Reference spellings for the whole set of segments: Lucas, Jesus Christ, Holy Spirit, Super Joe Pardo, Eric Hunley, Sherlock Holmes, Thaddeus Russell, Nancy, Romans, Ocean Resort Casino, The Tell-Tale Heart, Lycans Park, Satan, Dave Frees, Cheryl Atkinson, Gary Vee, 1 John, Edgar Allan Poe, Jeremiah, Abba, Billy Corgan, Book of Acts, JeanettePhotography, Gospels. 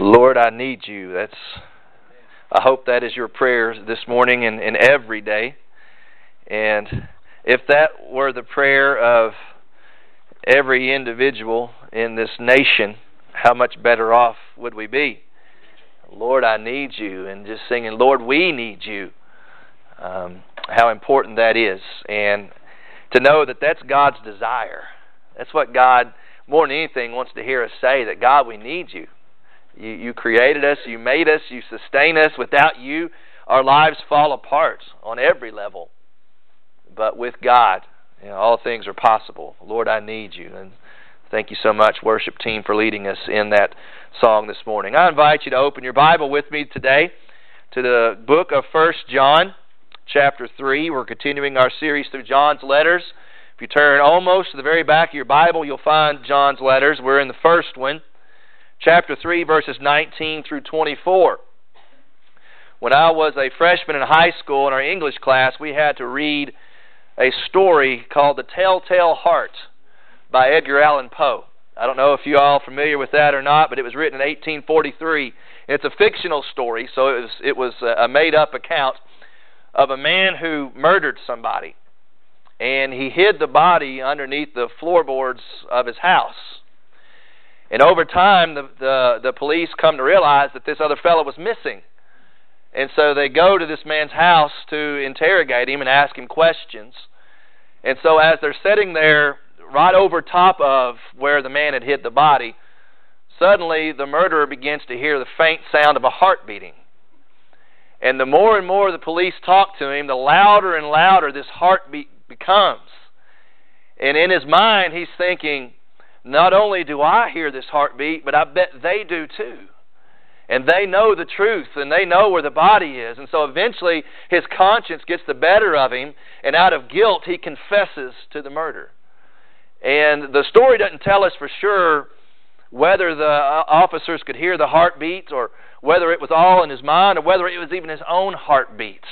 Lord, I need you. I hope that is your prayer this morning and every day. And if that were the prayer of every individual in this nation, how much better off would we be? Lord, I need you. And just singing, Lord, we need you. How important that is. And to know that that's God's desire. That's what God, more than anything, wants to hear us say, that God, we need you. You created us, you made us, you sustain us. Without you, our lives fall apart on every level. But with God, all things are possible. Lord, I need you. And thank you so much, worship team, for leading us in that song this morning. I invite you to open your Bible with me today to the book of 1 John, chapter 3. We're continuing our series through John's letters. If you turn almost to the very back of your Bible, you'll find John's letters. We're in the first one. Chapter 3, verses 19 through 24. When I was a freshman in high school in our English class, we had to read a story called The Tell-Tale Heart by Edgar Allan Poe. I don't know if you all are familiar with that or not, but it was written in 1843. It's a fictional story, so it was a made-up account of a man who murdered somebody. And he hid the body underneath the floorboards of his house. And over time, the police come to realize that this other fellow was missing. And so they go to this man's house to interrogate him and ask him questions. And so as they're sitting there right over top of where the man had hid the body, suddenly the murderer begins to hear the faint sound of a heart beating. And the more and more the police talk to him, the louder and louder this heartbeat becomes. And in his mind, he's thinking, not only do I hear this heartbeat, but I bet they do too. And they know the truth, and they know where the body is. And so eventually his conscience gets the better of him, and out of guilt he confesses to the murder. And the story doesn't tell us for sure whether the officers could hear the heartbeat, or whether it was all in his mind, or whether it was even his own heartbeat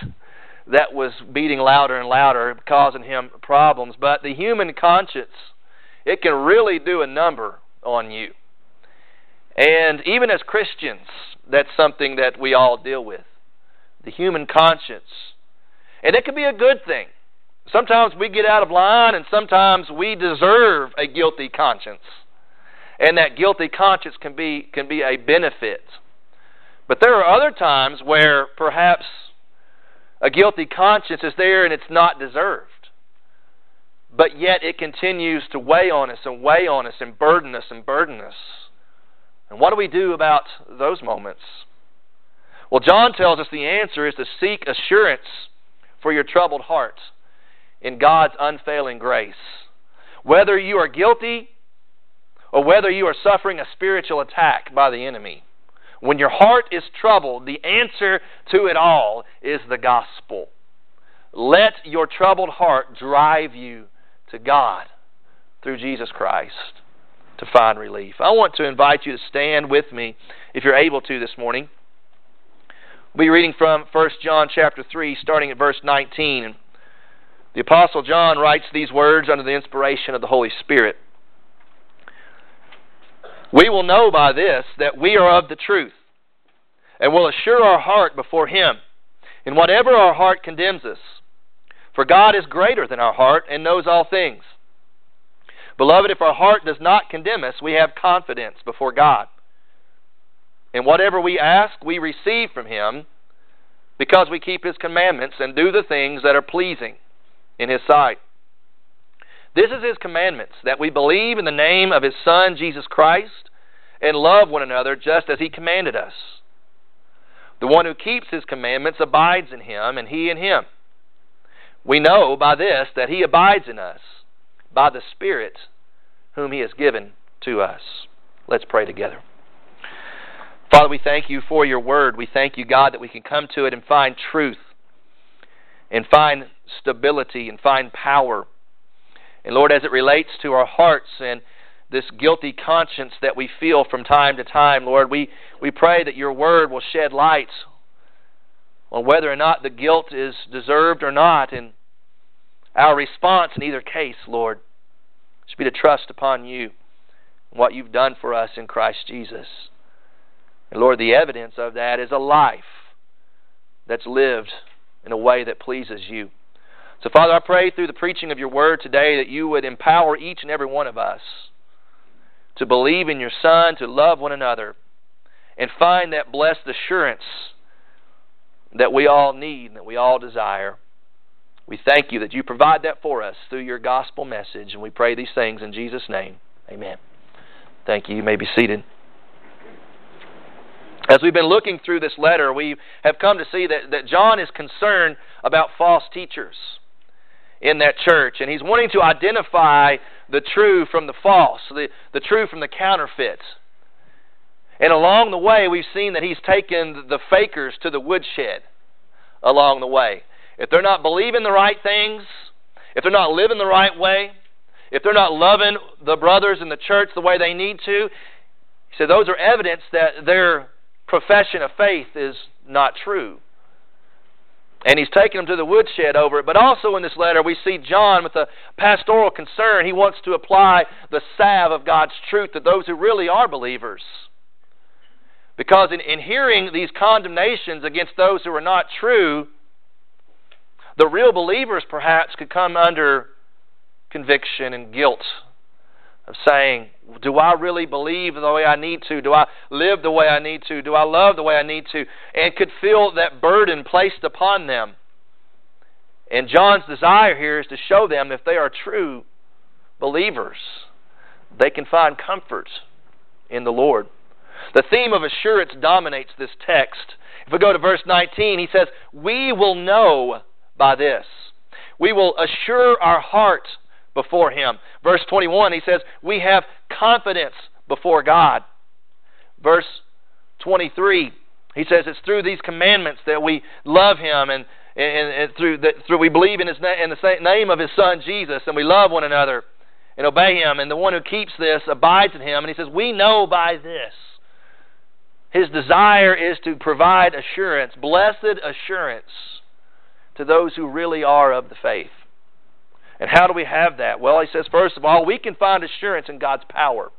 that was beating louder and louder, causing him problems. But the human conscience, it can really do a number on you. And even as Christians, that's something that we all deal with, the human conscience. And it can be a good thing. Sometimes we get out of line, and sometimes we deserve a guilty conscience. And that guilty conscience can be a benefit. But there are other times where perhaps a guilty conscience is there and it's not deserved. But yet it continues to weigh on us and burden us and burden us. And what do we do about those moments? Well, John tells us the answer is to seek assurance for your troubled heart in God's unfailing grace. Whether you are guilty or whether you are suffering a spiritual attack by the enemy, when your heart is troubled, the answer to it all is the gospel. Let your troubled heart drive you to God through Jesus Christ to find relief. I want to invite you to stand with me if you're able to this morning. We'll be reading from 1 John chapter 3 starting at verse 19. The Apostle John writes these words under the inspiration of the Holy Spirit. We will know by this that we are of the truth and will assure our heart before Him in whatever our heart condemns us. For God is greater than our heart and knows all things. Beloved, if our heart does not condemn us, we have confidence before God. And whatever we ask, we receive from Him because we keep His commandments and do the things that are pleasing in His sight. This is His commandments, that we believe in the name of His Son, Jesus Christ, and love one another just as He commanded us. The one who keeps His commandments abides in Him, and He in him. We know by this that He abides in us, by the Spirit whom He has given to us. Let's pray together. Father, we thank You for Your Word. We thank You, God, that we can come to it and find truth, and find stability, and find power. And Lord, as it relates to our hearts and this guilty conscience that we feel from time to time, Lord, we pray that Your Word will shed light on whether or not the guilt is deserved or not, and our response in either case, Lord, should be to trust upon You and what You've done for us in Christ Jesus. And Lord, the evidence of that is a life that's lived in a way that pleases you. So Father, I pray through the preaching of your word today that you would empower each and every one of us to believe in your Son, to love one another, and find that blessed assurance that we all need and that we all desire. We thank you that you provide that for us through your gospel message, and we pray these things in Jesus' name. Amen. Thank you. You may be seated. As we've been looking through this letter, we have come to see that John is concerned about false teachers in that church, and he's wanting to identify the true from the false, the true from the counterfeit. And along the way, we've seen that he's taken the fakers to the woodshed along the way. If they're not believing the right things, if they're not living the right way, if they're not loving the brothers in the church the way they need to, he said those are evidence that their profession of faith is not true. And he's taking them to the woodshed over it. But also in this letter, we see John with a pastoral concern. He wants to apply the salve of God's truth to those who really are believers. Because in hearing these condemnations against those who are not true, the real believers perhaps could come under conviction and guilt of saying, do I really believe the way I need to? Do I live the way I need to? Do I love the way I need to? And could feel that burden placed upon them. And John's desire here is to show them if they are true believers, they can find comfort in the Lord. The theme of assurance dominates this text. If we go to verse 19, he says, we will know by this. We will assure our heart before him. Verse 21, he says, we have confidence before God. Verse 23, he says, it's through these commandments that we love him and through we believe in the name of his Son Jesus, and we love one another and obey him, and the one who keeps this abides in him. And he says, we know by this. His desire is to provide assurance, blessed assurance, to those who really are of the faith. And how do we have that? Well, he says, first of all, we can find assurance in God's power.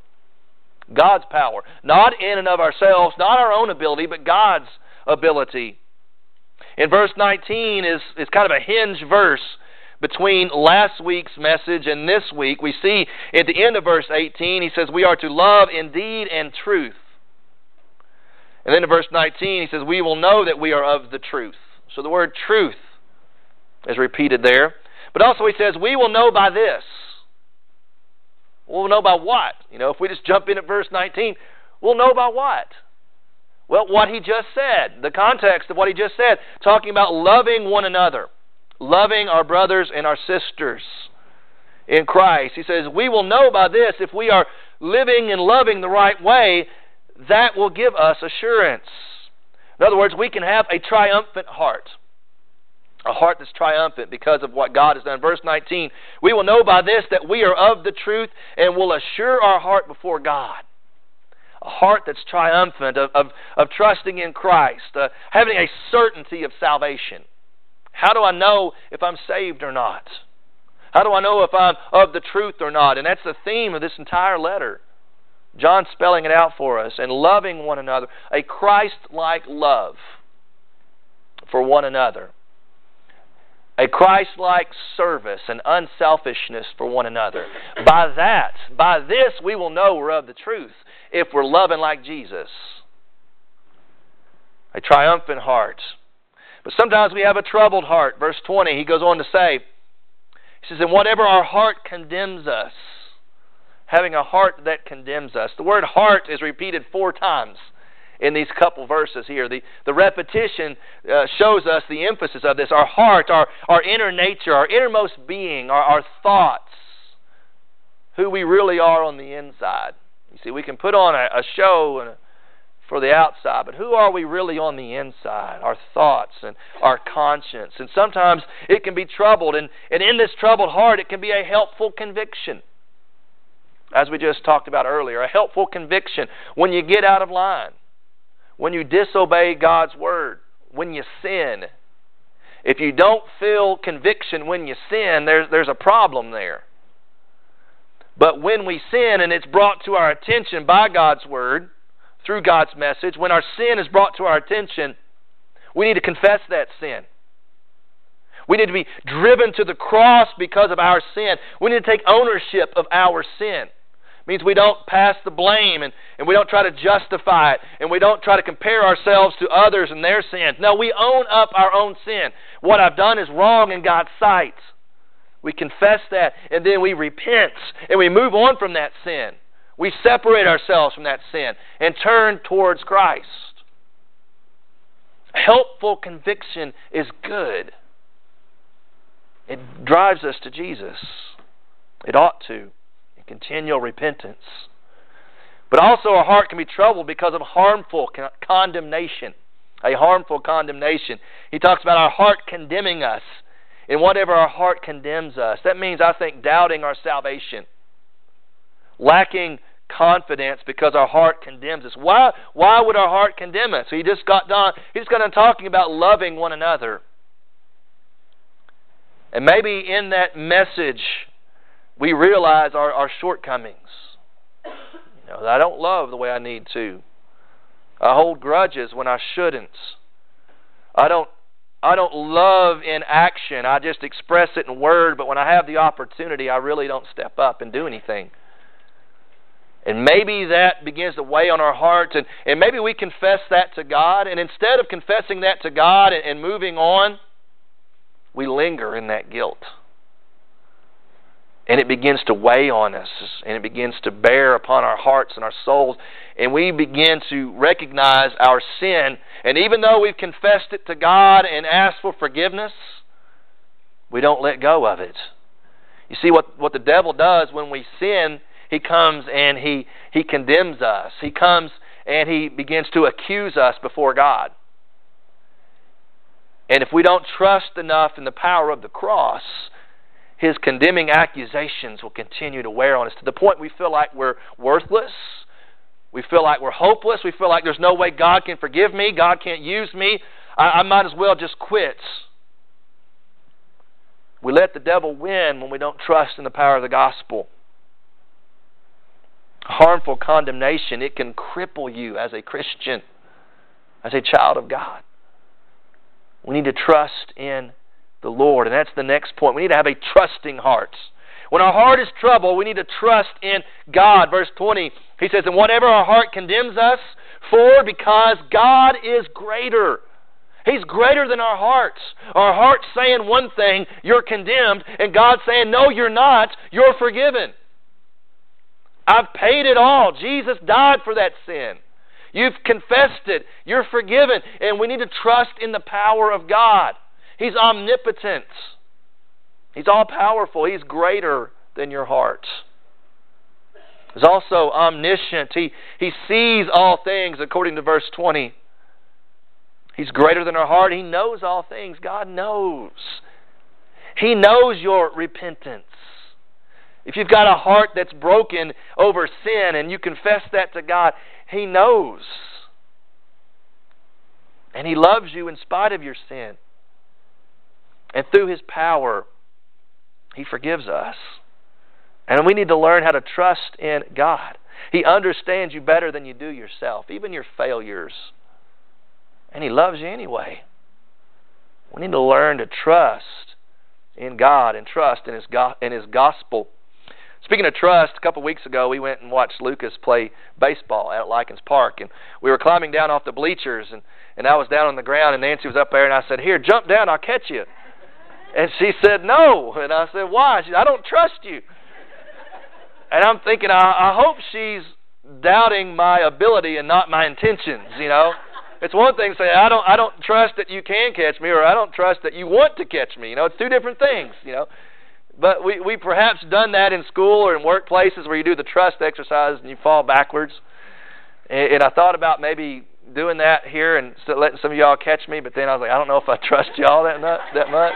God's power. Not in and of ourselves, not our own ability, but God's ability. In verse 19 is kind of a hinge verse between last week's message and this week. We see at the end of verse 18, he says, we are to love in deed and truth. And then in verse 19, he says, we will know that we are of the truth. So the word truth is repeated there. But also he says, we will know by this. We'll know by what? You know, if we just jump in at verse 19, we'll know by what? Well, what he just said, the context of what he just said, talking about loving one another, loving our brothers and our sisters in Christ. He says, we will know by this, if we are living and loving the right way, that will give us assurance. In other words, we can have a triumphant heart. A heart that's triumphant because of what God has done. Verse 19, we will know by this that we are of the truth and will assure our heart before God. A heart that's triumphant of trusting in Christ, having a certainty of salvation. How do I know if I'm saved or not? How do I know if I'm of the truth or not? And that's the theme of this entire letter. John's spelling it out for us. And loving one another. A Christ-like love for one another. A Christ-like service and unselfishness for one another. By this we will know we're of the truth if we're loving like Jesus. A triumphant heart. But sometimes we have a troubled heart. Verse 20, he goes on to say, he says, and whatever our heart condemns us, having a heart that condemns us. The word heart is repeated 4 times. In these couple verses here. The repetition shows us the emphasis of this. Our heart, our inner nature, our innermost being, our thoughts, who we really are on the inside. You see, we can put on a show for the outside, but who are we really on the inside? Our thoughts and our conscience. And sometimes it can be troubled, and in this troubled heart it can be a helpful conviction. As we just talked about earlier, a helpful conviction when you get out of line. When you disobey God's word, when you sin, if you don't feel conviction when you sin, there's a problem there. But when we sin and it's brought to our attention by God's word, through God's message. When our sin is brought to our attention, we need to confess that sin. We need to be driven to the cross because of our sin. We need to take ownership of our sin. It means we don't pass the blame and we don't try to justify it, and we don't try to compare ourselves to others and their sins. No, we own up our own sin. What I've done is wrong in God's sight. We confess that, and then we repent and we move on from that sin. We separate ourselves from that sin and turn towards Christ. Helpful conviction is good. It drives us to Jesus. It ought to. In continual repentance. But also our heart can be troubled because of harmful condemnation. A harmful condemnation. He talks about our heart condemning us. And whatever our heart condemns us. That means, I think, doubting our salvation. Lacking confidence because our heart condemns us. Why would our heart condemn us? He just got done talking about loving one another. And maybe in that message, we realize our shortcomings. You know, I don't love the way I need to. I hold grudges when I shouldn't. I don't love in action. I just express it in word. But when I have the opportunity, I really don't step up and do anything. And maybe that begins to weigh on our hearts. And maybe we confess that to God. And instead of confessing that to God and moving on, we linger in that guilt. And it begins to weigh on us. And it begins to bear upon our hearts and our souls. And we begin to recognize our sin. And even though we've confessed it to God and asked for forgiveness, we don't let go of it. You see, what the devil does when we sin, he comes and he condemns us. He comes and he begins to accuse us before God. And if we don't trust enough in the power of the cross, his condemning accusations will continue to wear on us to the point we feel like we're worthless. We feel like we're hopeless. We feel like there's no way God can forgive me. God can't use me. I might as well just quit. We let the devil win when we don't trust in the power of the gospel. Harmful condemnation, it can cripple you as a Christian, as a child of God. We need to trust in the Lord. And that's the next point. We need to have a trusting heart. When our heart is troubled, we need to trust in God. Verse 20, he says, and whatever our heart condemns us for, because God is greater. He's greater than our hearts. Our heart's saying one thing, you're condemned, and God's saying, no, you're not, you're forgiven. I've paid it all. Jesus died for that sin. You've confessed it. You're forgiven. And we need to trust in the power of God. He's omnipotent. He's all-powerful. He's greater than your heart. He's also omniscient. He sees all things, according to verse 20. He's greater than our heart. He knows all things. God knows. He knows your repentance. If you've got a heart that's broken over sin and you confess that to God, he knows. And he loves you in spite of your sin. And through his power, he forgives us. And we need to learn how to trust in God. He understands you better than you do yourself, even your failures. And he loves you anyway. We need to learn to trust in God and trust in his gospel. Speaking of trust, a couple weeks ago we went and watched Lucas play baseball out at Lycans Park, and we were climbing down off the bleachers, and I was down on the ground, and Nancy was up there, and I said, here, jump down, I'll catch you. And she said, no. And I said, why? She said, I don't trust you. And I'm thinking, I hope she's doubting my ability and not my intentions, you know. It's one thing to say, I don't trust that you can catch me, or I don't trust that you want to catch me. You know, it's two different things, you know. But we perhaps done that in school or in workplaces where you do the trust exercise and you fall backwards. And I thought about maybe doing that here and letting some of y'all catch me, but then I was like, I don't know if I trust y'all that much.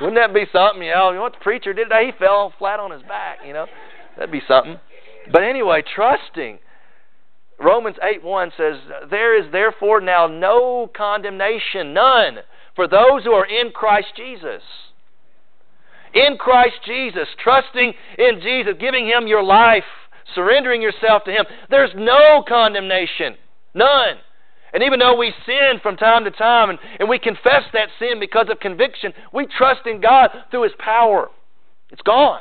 Wouldn't that be something, you know? You know what the preacher did today? He fell flat on his back, you know. That'd be something. But anyway, trusting. Romans 8:1 says, there is therefore now no condemnation, none, for those who are in Christ Jesus. In Christ Jesus, trusting in Jesus, giving him your life, surrendering yourself to him. There's no condemnation. None. And even though we sin from time to time and we confess that sin because of conviction, we trust in God through His power. It's gone.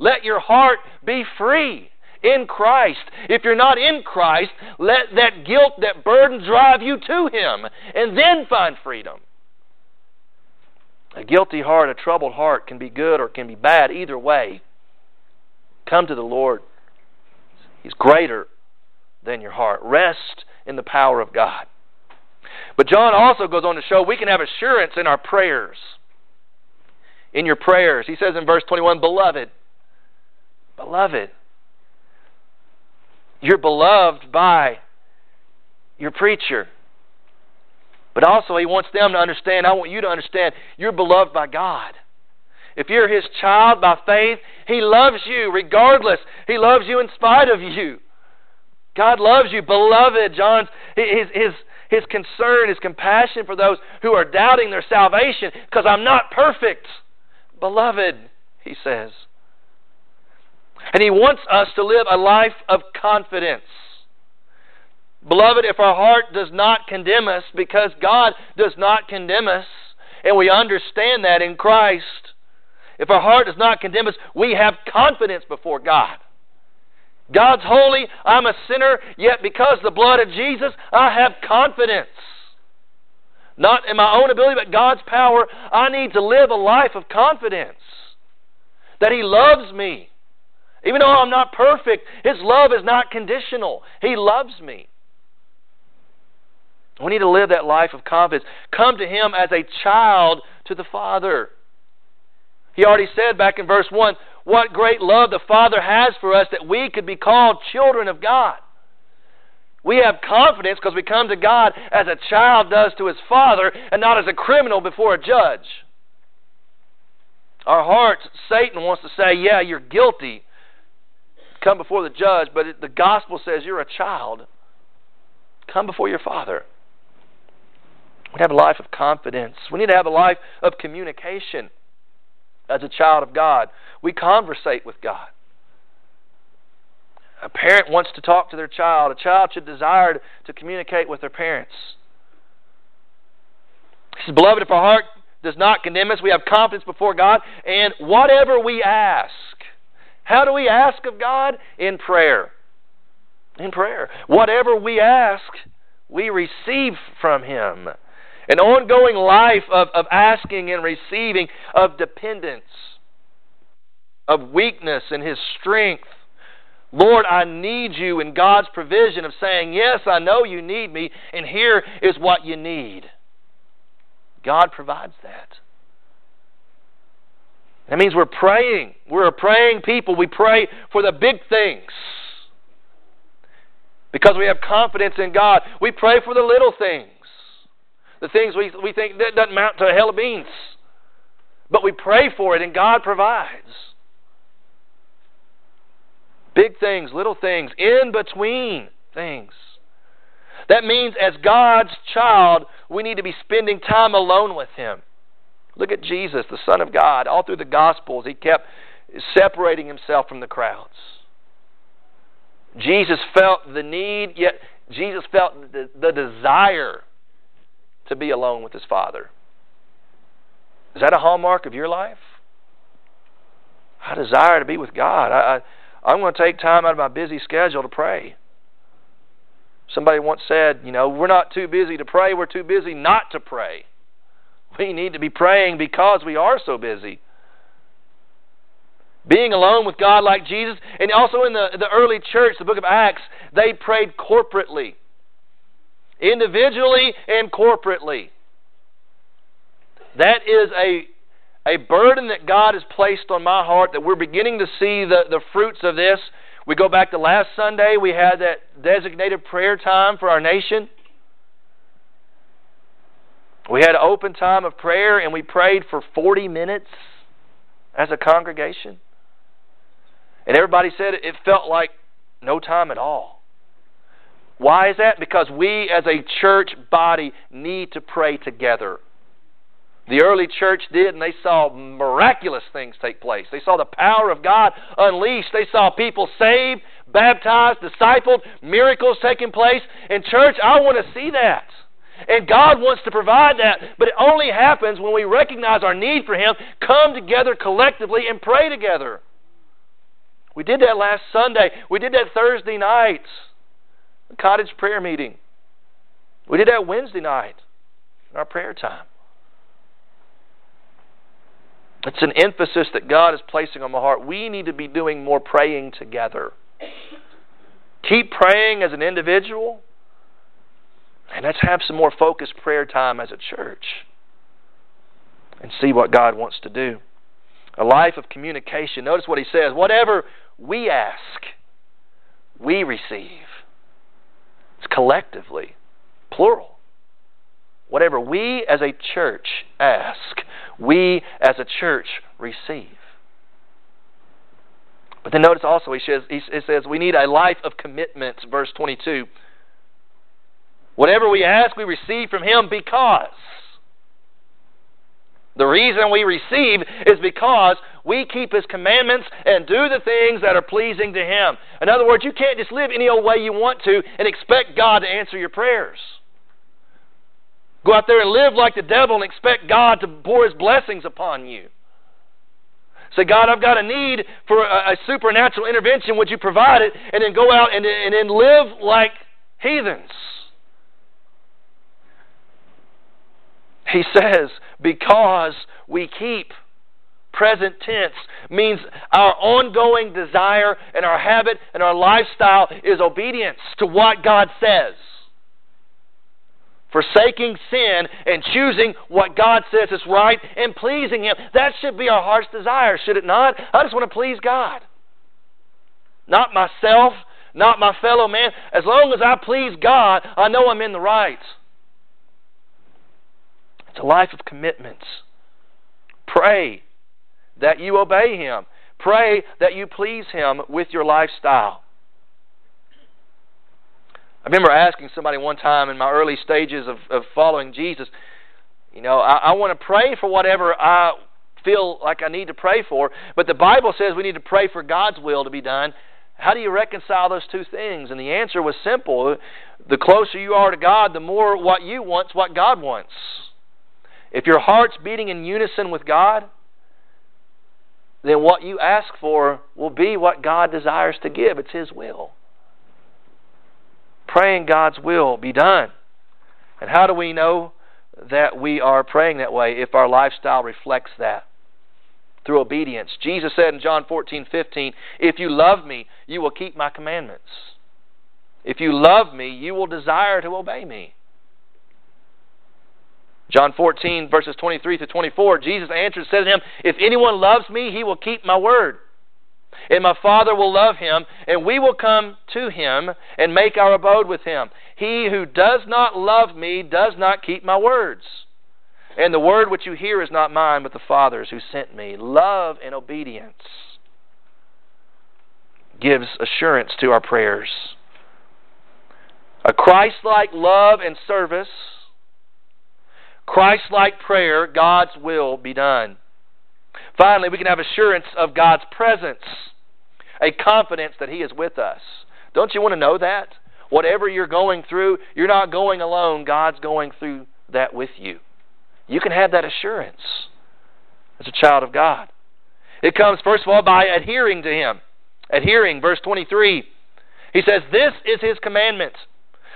Let your heart be free in Christ. If you're not in Christ, let that guilt, that burden drive you to Him and then find freedom. A guilty heart, a troubled heart can be good or can be bad. Either way, come to the Lord. He's greater than your heart. Rest in the power of God. But John also goes on to show we can have assurance in our prayers. In your prayers. He says in verse 21, Beloved, beloved, you're beloved by your preacher. But also he wants them to understand, I want you to understand, you're beloved by God. If you're His child by faith, He loves you regardless. He loves you in spite of you. God loves you. Beloved, John's, his concern, his compassion for those who are doubting their salvation, because I'm not perfect. Beloved, he says. And he wants us to live a life of confidence. Beloved, if our heart does not condemn us, because God does not condemn us, and we understand that in Christ, if our heart does not condemn us, we have confidence before God. God's holy, I'm a sinner, yet because of the blood of Jesus, I have confidence. Not in my own ability, but God's power. I need to live a life of confidence that He loves me. Even though I'm not perfect, His love is not conditional. He loves me. We need to live that life of confidence. Come to Him as a child to the Father. He already said back in verse 1, what great love the Father has for us that we could be called children of God. We have confidence because we come to God as a child does to his Father and not as a criminal before a judge. Our hearts, Satan wants to say, yeah, you're guilty. Come before the judge, but the gospel says you're a child. Come before your Father. We have a life of confidence. We need to have a life of communication. As a child of God, we conversate with God. A parent wants to talk to their child. A child should desire to communicate with their parents. He says, Beloved, if our heart does not condemn us, we have confidence before God, and whatever we ask. How do we ask of God? In prayer. In prayer. Whatever we ask, we receive from Him. An ongoing life of asking and receiving, of dependence, of weakness and His strength. Lord, I need you, in God's provision of saying, yes, I know you need me, and here is what you need. God provides that. That means we're praying. We're a praying people. We pray for the big things because we have confidence in God. We pray for the little things. The things we think that doesn't amount to a hell of beans. But we pray for it and God provides. Big things, little things, in between things. That means as God's child, we need to be spending time alone with Him. Look at Jesus, the Son of God. All through the Gospels, He kept separating Himself from the crowds. Jesus felt the need, yet Jesus felt the desire to be alone with His Father. Is that a hallmark of your life? I desire to be with God. I'm going to take time out of my busy schedule to pray. Somebody once said, you know, we're not too busy to pray, we're too busy not to pray. We need to be praying because we are so busy. Being alone with God like Jesus, and also in the early church, the Book of Acts, they prayed corporately. Individually and corporately. That is a burden that God has placed on my heart that we're beginning to see the fruits of this. We go back to last Sunday. We had that designated prayer time for our nation. We had an open time of prayer and we prayed for 40 minutes as a congregation. And everybody said it felt like no time at all. Why is that? Because we as a church body need to pray together. The early church did, and they saw miraculous things take place. They saw the power of God unleashed. They saw people saved, baptized, discipled, miracles taking place. And church, I want to see that. And God wants to provide that, but it only happens when we recognize our need for Him, come together collectively and pray together. We did that last Sunday. We did that Thursday night, a cottage prayer meeting. We did that Wednesday night in our prayer time. It's an emphasis that God is placing on my heart. We need to be doing more praying together. Keep praying as an individual. And let's have some more focused prayer time as a church and see what God wants to do. A life of communication. Notice what he says. Whatever we ask, we receive. It's collectively, plural. Whatever we as a church ask, we as a church receive. But then notice also he says we need a life of commitment, verse 22. Whatever we ask, we receive from Him because. The reason we receive is because we keep His commandments and do the things that are pleasing to Him. In other words, you can't just live any old way you want to and expect God to answer your prayers. Go out there and live like the devil and expect God to pour His blessings upon you. Say, God, I've got a need for a supernatural intervention. Would you provide it? And then go out and then live like heathens. He says, because we keep. Present tense means our ongoing desire and our habit and our lifestyle is obedience to what God says. Forsaking sin and choosing what God says is right and pleasing Him. That should be our heart's desire, should it not? I just want to please God. Not myself, not my fellow man. As long as I please God, I know I'm in the right. It's a life of commitments. Pray that you obey Him. Pray that you please Him with your lifestyle. I remember asking somebody one time in my early stages of following Jesus, you know, I want to pray for whatever I feel like I need to pray for, but the Bible says we need to pray for God's will to be done. How do you reconcile those two things? And the answer was simple. The closer you are to God, the more what you want's what God wants. If your heart's beating in unison with God, then what you ask for will be what God desires to give. It's His will. Praying God's will be done. And how do we know that we are praying that way if our lifestyle reflects that? Through obedience. Jesus said in John 14:15, if you love me, you will keep my commandments. If you love me, you will desire to obey me. John 14, verses 23 to 24, Jesus answered and said to him, if anyone loves me, he will keep my word. And my Father will love him, and we will come to him and make our abode with him. He who does not love me does not keep my words. And the word which you hear is not mine, but the Father's who sent me. Love and obedience gives assurance to our prayers. A Christ-like love and service, Christ-like prayer, God's will be done. Finally, we can have assurance of God's presence, a confidence that He is with us. Don't you want to know that? Whatever you're going through, you're not going alone. God's going through that with you. You can have that assurance as a child of God. It comes, first of all, by adhering to Him. Adhering, verse 23. He says, this is His commandment.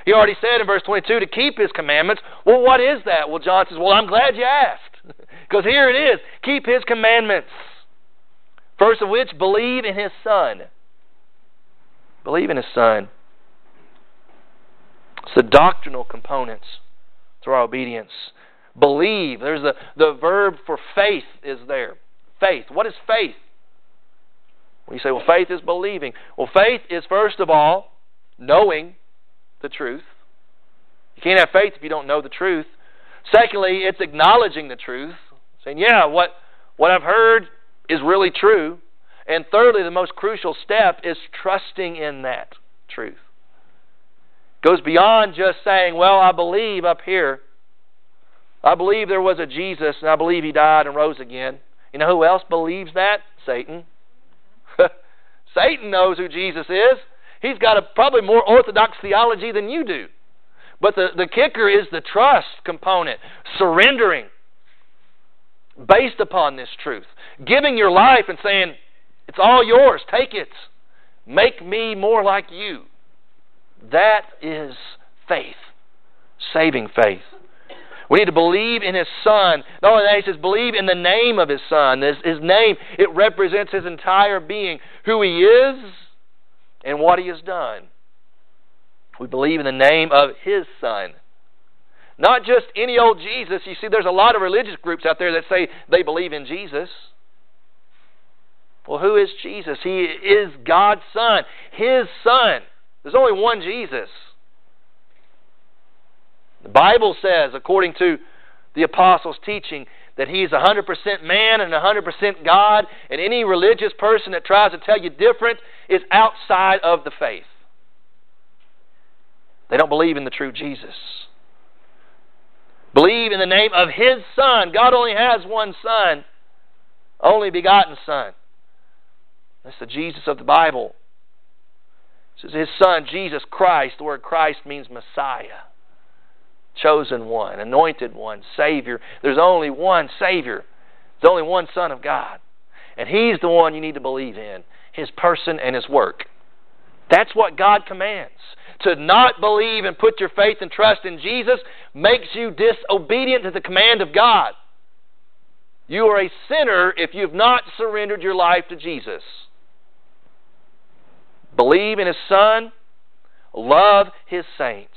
He already said in verse 22 to keep His commandments. Well, what is that? Well, John says, well, I'm glad you asked. Because here it is. Keep His commandments. First of which, believe in His Son. Believe in His Son. It's the doctrinal components to our obedience. Believe. There's the verb for faith is there. Faith. What is faith? Well, you say, well, faith is believing. Well, faith is, first of all, knowing the truth. You can't have faith if you don't know the truth. Secondly, it's acknowledging the truth. Saying, yeah, what I've heard is really true. And thirdly, the most crucial step is trusting in that truth. It goes beyond just saying, well, I believe up here. I believe there was a Jesus and I believe He died and rose again. You know who else believes that? Satan. Satan knows who Jesus is. He's got a probably more orthodox theology than you do. But the kicker is the trust component, surrendering based upon this truth, giving your life and saying, it's all yours, take it, make me more like you. That is faith, saving faith. We need to believe in His Son. Not only that, He says believe in the name of His Son. His name, it represents His entire being, who He is and what He has done. We believe in the name of His Son. Not just any old Jesus. You see, there's a lot of religious groups out there that say they believe in Jesus. Well, who is Jesus? He is God's Son, His Son. There's only one Jesus. The Bible says, according to the apostles' teaching, that He is 100% man and 100% God, and any religious person that tries to tell you different is outside of the faith. They don't believe in the true Jesus. Believe in the name of His Son. God only has one Son, only begotten Son. That's the Jesus of the Bible. This is His Son, Jesus Christ. The word Christ means Messiah. Chosen one, anointed one, Savior. There's only one Savior. There's only one Son of God. And He's the one you need to believe in, His person and His work. That's what God commands. To not believe and put your faith and trust in Jesus makes you disobedient to the command of God. You are a sinner if you've not surrendered your life to Jesus. Believe in His Son. Love His saints.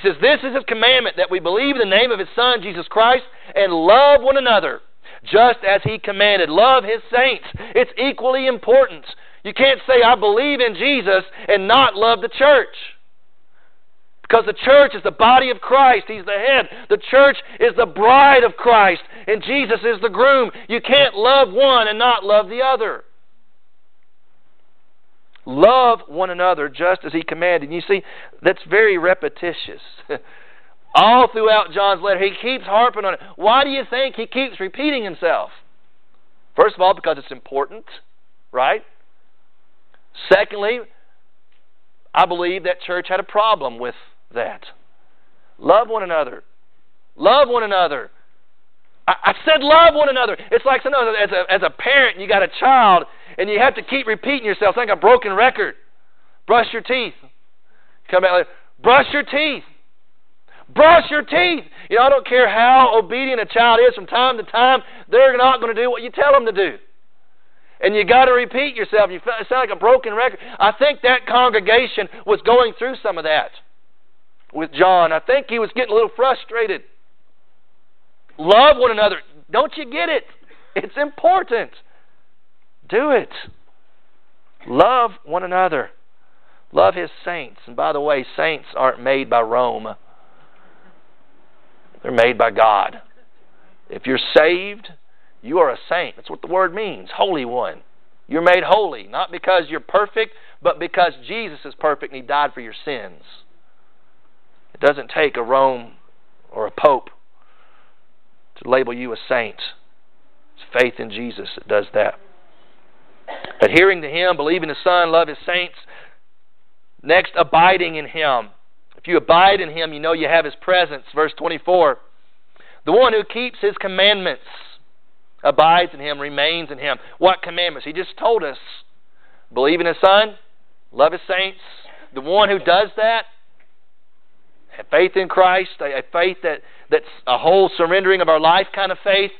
He says, this is His commandment, that we believe in the name of His Son, Jesus Christ, and love one another, just as He commanded. Love His saints. It's equally important. You can't say, I believe in Jesus, and not love the church. Because the church is the body of Christ. He's the head. The church is the bride of Christ, and Jesus is the groom. You can't love one and not love the other. Love one another just as He commanded. You see, that's very repetitious. All throughout John's letter, he keeps harping on it. Why do you think he keeps repeating himself? First of all, because it's important, right? Secondly, I believe that church had a problem with that. Love one another. Love one another. I said love one another. It's like sometimes as a parent, you got a child, and you have to keep repeating yourself. It's like a broken record. Brush your teeth. Come out later. Brush your teeth. Brush your teeth. You know, I don't care how obedient a child is. From time to time, they're not going to do what you tell them to do. And you got to repeat yourself. You sound like a broken record. I think that congregation was going through some of that with John. I think he was getting a little frustrated. Love one another. Don't you get it? It's important. Do it. Love one another. Love His saints. And by the way, saints aren't made by Rome. They're made by God. If you're saved, you are a saint. That's what the word means, holy one. You're made holy, not because you're perfect, but because Jesus is perfect and He died for your sins. It doesn't take a Rome or a pope to label you a saint. It's faith in Jesus that does that. Adhering to Him, believing His Son, love His saints. Next, abiding in Him. If you abide in Him, you know you have His presence. Verse 24, the one who keeps His commandments abides in Him, remains in Him. What commandments? He just told us. Believe in His Son, love His saints. The one who does that, faith in Christ, a faith that's a whole surrendering of our life kind of faith,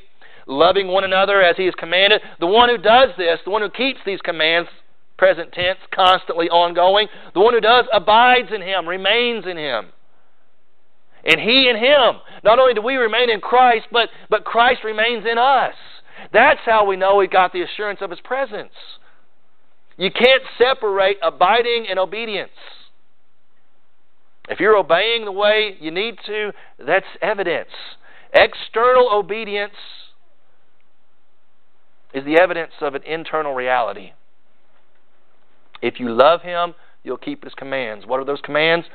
loving one another as He is commanded. The one who does this, the one who keeps these commands, present tense, constantly ongoing, the one who does abides in Him, remains in Him. And He in Him. Not only do we remain in Christ, but Christ remains in us. That's how we know we've got the assurance of His presence. You can't separate abiding and obedience. If you're obeying the way you need to, that's evidence. External obedience is the evidence of an internal reality. If you love Him, you'll keep His commands. What are those commands?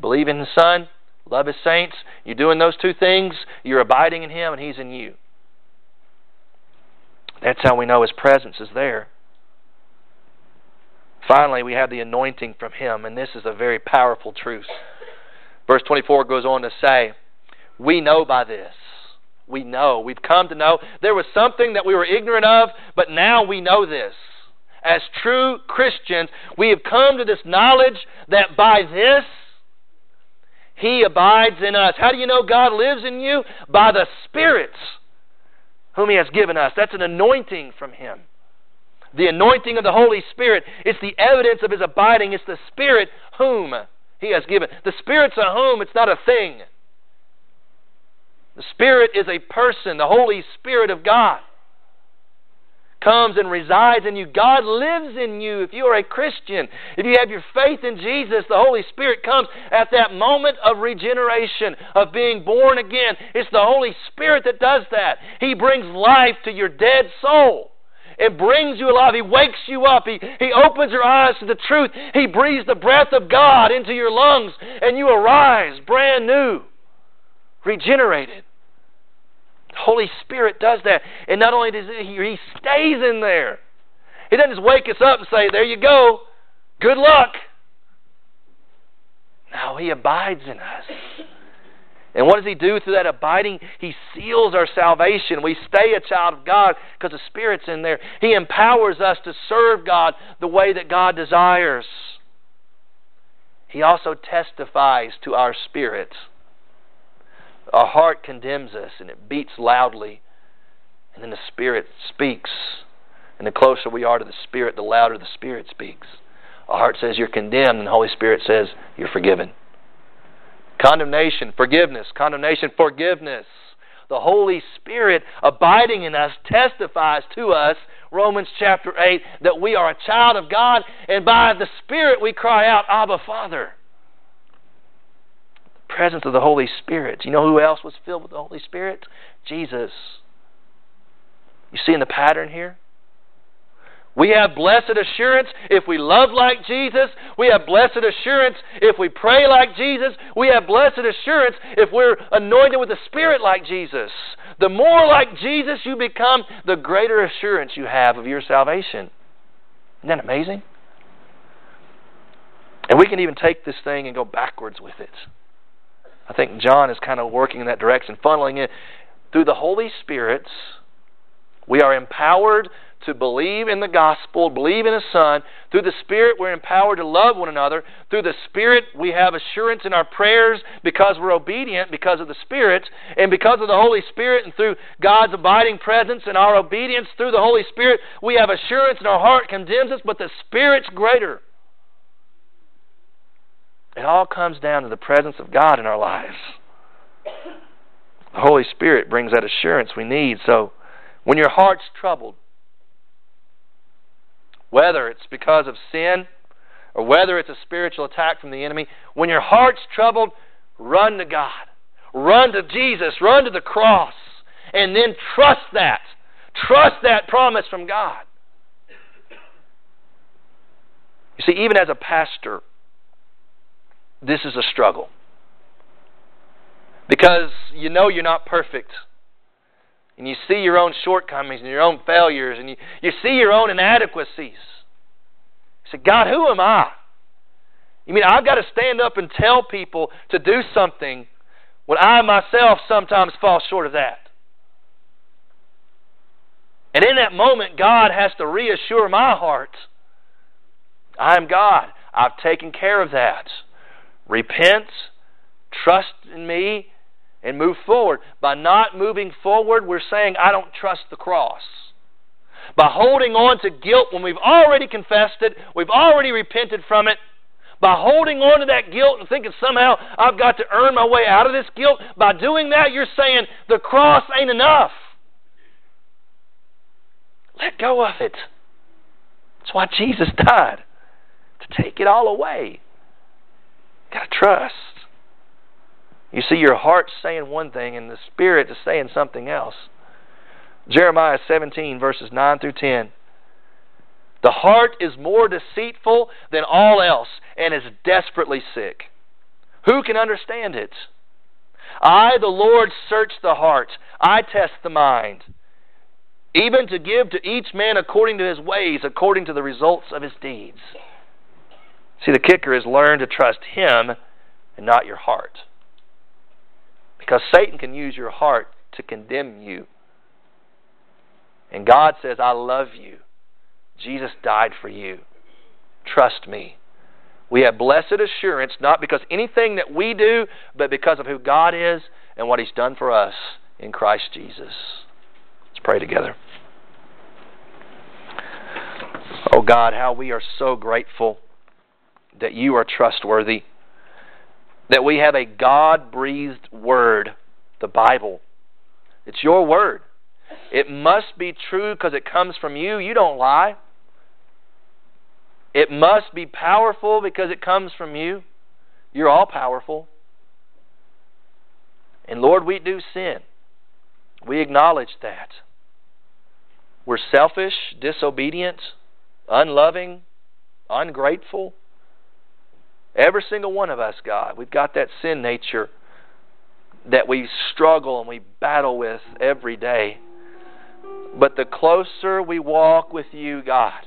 Believe in His Son, love His saints. You're doing those two things, you're abiding in Him, and He's in you. That's how we know His presence is there. Finally, we have the anointing from Him, and this is a very powerful truth. Verse 24 goes on to say, we know by this. We know. We've come to know. There was something that we were ignorant of, but now we know this. As true Christians, we have come to this knowledge that by this, He abides in us. How do you know God lives in you? By the Spirit whom He has given us. That's an anointing from Him. The anointing of the Holy Spirit. It's the evidence of His abiding. It's the Spirit whom He has given. The Spirit's a whom. It's not a thing. The Spirit is a person. The Holy Spirit of God comes and resides in you. God lives in you if you are a Christian. If you have your faith in Jesus, the Holy Spirit comes at that moment of regeneration, of being born again. It's the Holy Spirit that does that. He brings life to your dead soul. It brings you alive. He wakes you up. He opens your eyes to the truth. He breathes the breath of God into your lungs, and you arise brand new, regenerated. The Holy Spirit does that. And not only does He stays in there. He doesn't just wake us up and say, there you go, good luck. No, He abides in us. And what does He do through that abiding? He seals our salvation. We stay a child of God because the Spirit's in there. He empowers us to serve God the way that God desires. He also testifies to our spirit. Our heart condemns us and it beats loudly. And then the Spirit speaks. And the closer we are to the Spirit, the louder the Spirit speaks. Our heart says you're condemned, and the Holy Spirit says you're forgiven. Condemnation, forgiveness. Condemnation, forgiveness. The Holy Spirit abiding in us testifies to us, Romans chapter 8, that we are a child of God, and by the Spirit we cry out, Abba, Father. The presence of the Holy Spirit. You know who else was filled with the Holy Spirit? Jesus. You see in the pattern here? We have blessed assurance if we love like Jesus. We have blessed assurance if we pray like Jesus. We have blessed assurance if we're anointed with the Spirit like Jesus. The more like Jesus you become, the greater assurance you have of your salvation. Isn't that amazing? And we can even take this thing and go backwards with it. I think John is kind of working in that direction, funneling it. Through the Holy Spirit, we are empowered to believe in the Gospel, believe in His Son. Through the Spirit, we're empowered to love one another. Through the Spirit, we have assurance in our prayers because we're obedient because of the Spirit. And because of the Holy Spirit and through God's abiding presence and our obedience through the Holy Spirit, we have assurance and our heart condemns us, but the Spirit's greater. It all comes down to the presence of God in our lives. The Holy Spirit brings that assurance we need. So when your heart's troubled, whether it's because of sin or whether it's a spiritual attack from the enemy, when your heart's troubled, run to God. Run to Jesus. Run to the cross. And then trust that. Trust that promise from God. You see, even as a pastor, this is a struggle. Because you know you're not perfect. And you see your own shortcomings and your own failures, and you see your own inadequacies. You say, God, who am I? You mean I've got to stand up and tell people to do something when I myself sometimes fall short of that? And in that moment, God has to reassure my heart. I am God. I've taken care of that. Repent, trust in me, and move forward. By not moving forward, we're saying, I don't trust the cross. By holding on to guilt when we've already confessed it, we've already repented from it, by holding on to that guilt and thinking somehow I've got to earn my way out of this guilt, by doing that you're saying the cross ain't enough. Let go of it. That's why Jesus died, to take it all away. Got to trust. You see your heart saying one thing and the Spirit is saying something else. Jeremiah 17 verses 9 through 10. The heart is more deceitful than all else and is desperately sick. Who can understand it? I, the Lord, search the heart. I test the mind, even to give to each man according to his ways, according to the results of his deeds. See, the kicker is learn to trust Him and not your heart. Because Satan can use your heart to condemn you. And God says, I love you. Jesus died for you. Trust me. We have blessed assurance, not because anything that we do, but because of who God is and what He's done for us in Christ Jesus. Let's pray together. Oh God, how we are so grateful that You are trustworthy, that we have a God-breathed Word, the Bible. It's Your Word. It must be true because it comes from You. You don't lie. It must be powerful because it comes from You. You're all-powerful. And Lord, we do sin. We acknowledge that. We're selfish, disobedient, unloving, ungrateful. Every single one of us, God, we've got that sin nature that we struggle and we battle with every day. But the closer we walk with You, God,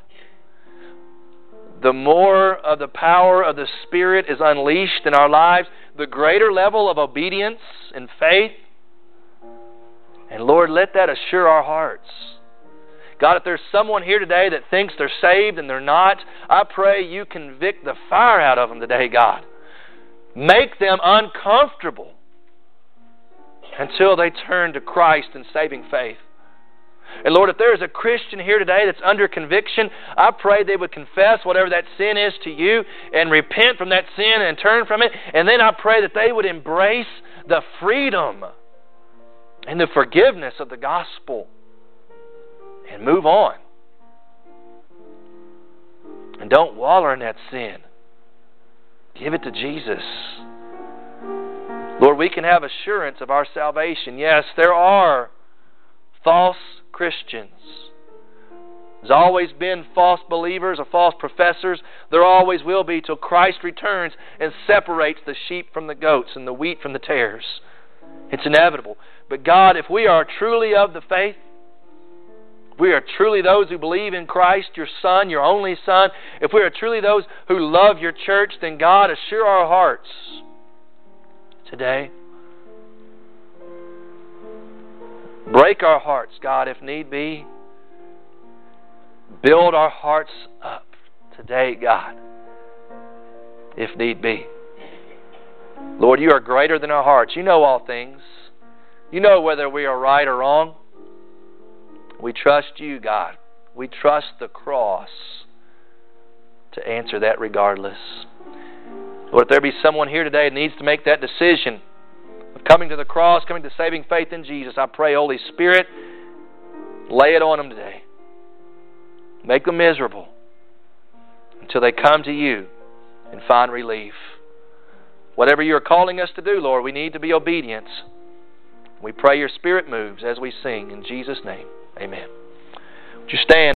the more of the power of the Spirit is unleashed in our lives, the greater level of obedience and faith. And Lord, let that assure our hearts. God, if there's someone here today that thinks they're saved and they're not, I pray You convict the fire out of them today, God. Make them uncomfortable until they turn to Christ in saving faith. And Lord, if there is a Christian here today that's under conviction, I pray they would confess whatever that sin is to You and repent from that sin and turn from it. And then I pray that they would embrace the freedom and the forgiveness of the gospel and move on. And don't wallow in that sin. Give it to Jesus. Lord, we can have assurance of our salvation. Yes, there are false Christians. There's always been false believers or false professors. There always will be till Christ returns and separates the sheep from the goats and the wheat from the tares. It's inevitable. But God, if we are truly of the faith, we are truly those who believe in Christ, Your Son, Your only Son, if we are truly those who love Your church, then God, assure our hearts today. Break our hearts, God, if need be. Build our hearts up today, God, if need be. Lord, You are greater than our hearts. You know all things. You know whether we are right or wrong. We trust You, God. We trust the cross to answer that regardless. Lord, if there be someone here today that needs to make that decision, coming to the cross, coming to saving faith in Jesus, I pray, Holy Spirit, lay it on them today. Make them miserable until they come to You and find relief. Whatever You're calling us to do, Lord, we need to be obedient. We pray Your Spirit moves as we sing. In Jesus' name, amen. Would you stand?